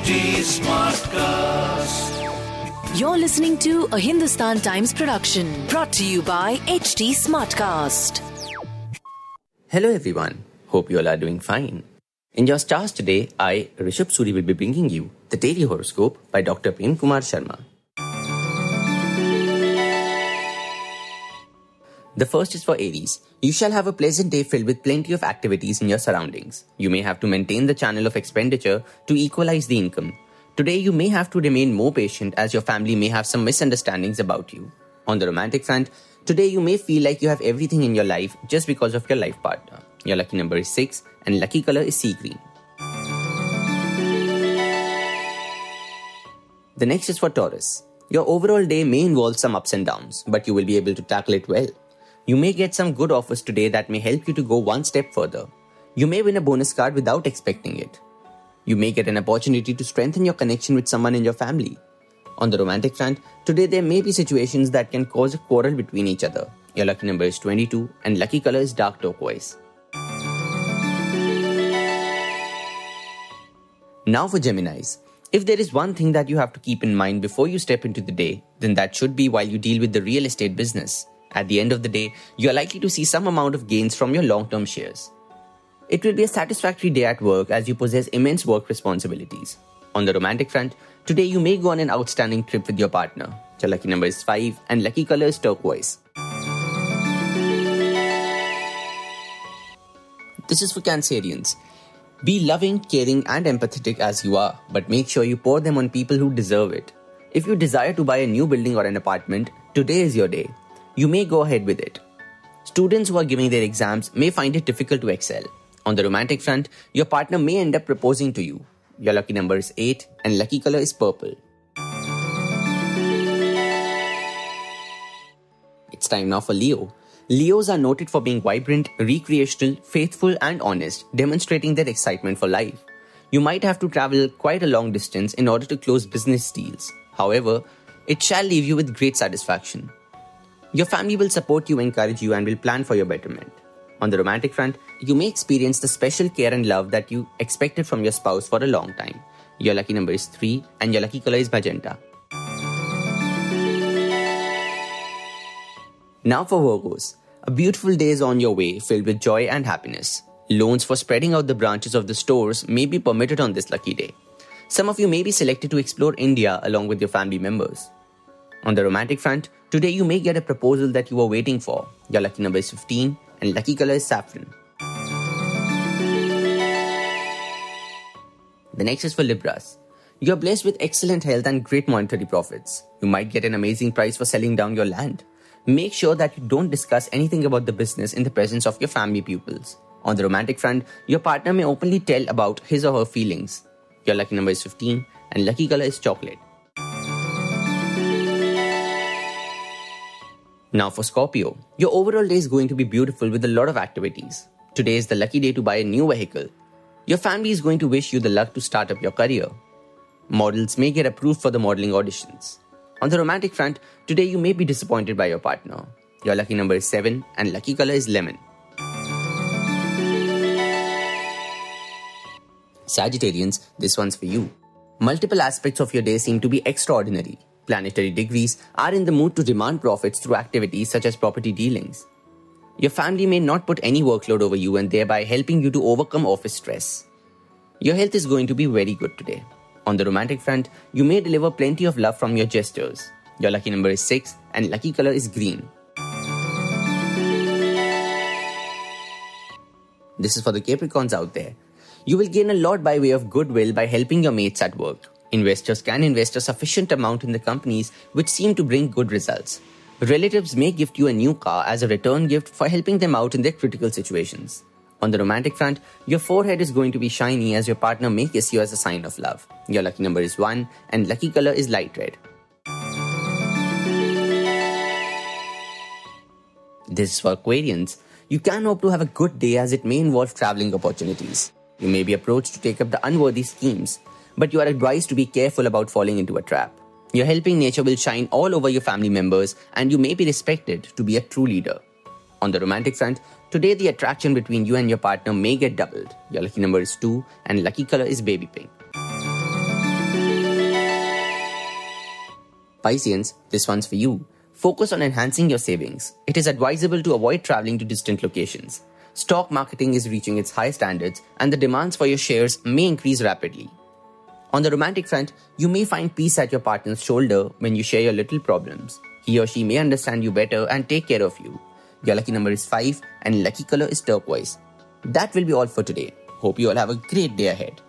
HT Smartcast. You're listening to a Hindustan Times production brought to you by HT Smartcast. Hello everyone. Hope you all are doing fine. In your stars today, I, Rishabh Suri, will be bringing you the daily horoscope by Dr. P. Kumar Sharma. The first is for Aries. You shall have a pleasant day filled with plenty of activities in your surroundings. You may have to maintain the channel of expenditure to equalize the income. Today you may have to remain more patient as your family may have some misunderstandings about you. On the romantic front, today you may feel like you have everything in your life just because of your life partner. Your lucky number is 6 and lucky color is sea green. The next is for Taurus. Your overall day may involve some ups and downs, but you will be able to tackle it well. You may get some good offers today that may help you to go one step further. You may win a bonus card without expecting it. You may get an opportunity to strengthen your connection with someone in your family. On the romantic front, today there may be situations that can cause a quarrel between each other. Your lucky number is 22 and lucky color is dark turquoise. Now for Geminis. If there is one thing that you have to keep in mind before you step into the day, then that should be while you deal with the real estate business. At the end of the day, you are likely to see some amount of gains from your long-term shares. It will be a satisfactory day at work as you possess immense work responsibilities. On the romantic front, today you may go on an outstanding trip with your partner. Your lucky number is 5 and lucky color is turquoise. This is for Cancerians. Be loving, caring and empathetic as you are, but make sure you pour them on people who deserve it. If you desire to buy a new building or an apartment, today is your day. You may go ahead with it. Students who are giving their exams may find it difficult to excel. On the romantic front, your partner may end up proposing to you. Your lucky number is 8 and lucky color is purple. It's time now for Leo. Leos are noted for being vibrant, recreational, faithful and honest, demonstrating their excitement for life. You might have to travel quite a long distance in order to close business deals. However, it shall leave you with great satisfaction. Your family will support you, encourage you and will plan for your betterment. On the romantic front, you may experience the special care and love that you expected from your spouse for a long time. Your lucky number is 3 and your lucky color is magenta. Now for Virgos. A beautiful day is on your way, filled with joy and happiness. Loans for spreading out the branches of the stores may be permitted on this lucky day. Some of you may be selected to explore India along with your family members. On the romantic front, today you may get a proposal that you were waiting for. Your lucky number is 15 and lucky color is saffron. The next is for Libras. You are blessed with excellent health and great monetary profits. You might get an amazing price for selling down your land. Make sure that you don't discuss anything about the business in the presence of your family pupils. On the romantic front, your partner may openly tell about his or her feelings. Your lucky number is 15 and lucky color is chocolate. Now for Scorpio. Your overall day is going to be beautiful with a lot of activities. Today is the lucky day to buy a new vehicle. Your family is going to wish you the luck to start up your career. Models may get approved for the modeling auditions. On the romantic front, today you may be disappointed by your partner. Your lucky number is 7 and lucky color is lemon. Sagittarians, this one's for you. Multiple aspects of your day seem to be extraordinary. Planetary degrees are in the mood to demand profits through activities such as property dealings. Your family may not put any workload over you and thereby helping you to overcome office stress. Your health is going to be very good today. On the romantic front, you may deliver plenty of love from your gestures. Your lucky number is 6 and lucky color is green. This is for the Capricorns out there. You will gain a lot by way of goodwill by helping your mates at work. Investors can invest a sufficient amount in the companies which seem to bring good results. Relatives may gift you a new car as a return gift for helping them out in their critical situations. On the romantic front, your forehead is going to be shiny as your partner may kiss you as a sign of love. Your lucky number is 1 and lucky color is light red. This is for Aquarians. You can hope to have a good day as it may involve traveling opportunities. You may be approached to take up the unworthy schemes, but you are advised to be careful about falling into a trap. Your helping nature will shine all over your family members and you may be respected to be a true leader. On the romantic front, today the attraction between you and your partner may get doubled. Your lucky number is 2 and lucky color is baby pink. Pisceans, this one's for you. Focus on enhancing your savings. It is advisable to avoid traveling to distant locations. Stock marketing is reaching its high standards and the demands for your shares may increase rapidly. On the romantic front, you may find peace at your partner's shoulder when you share your little problems. He or she may understand you better and take care of you. Your lucky number is 5 and lucky color is turquoise. That will be all for today. Hope you all have a great day ahead.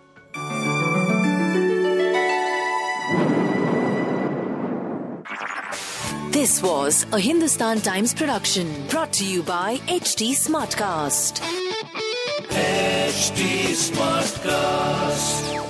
This was a Hindustan Times production brought to you by HT Smartcast. HT Smartcast.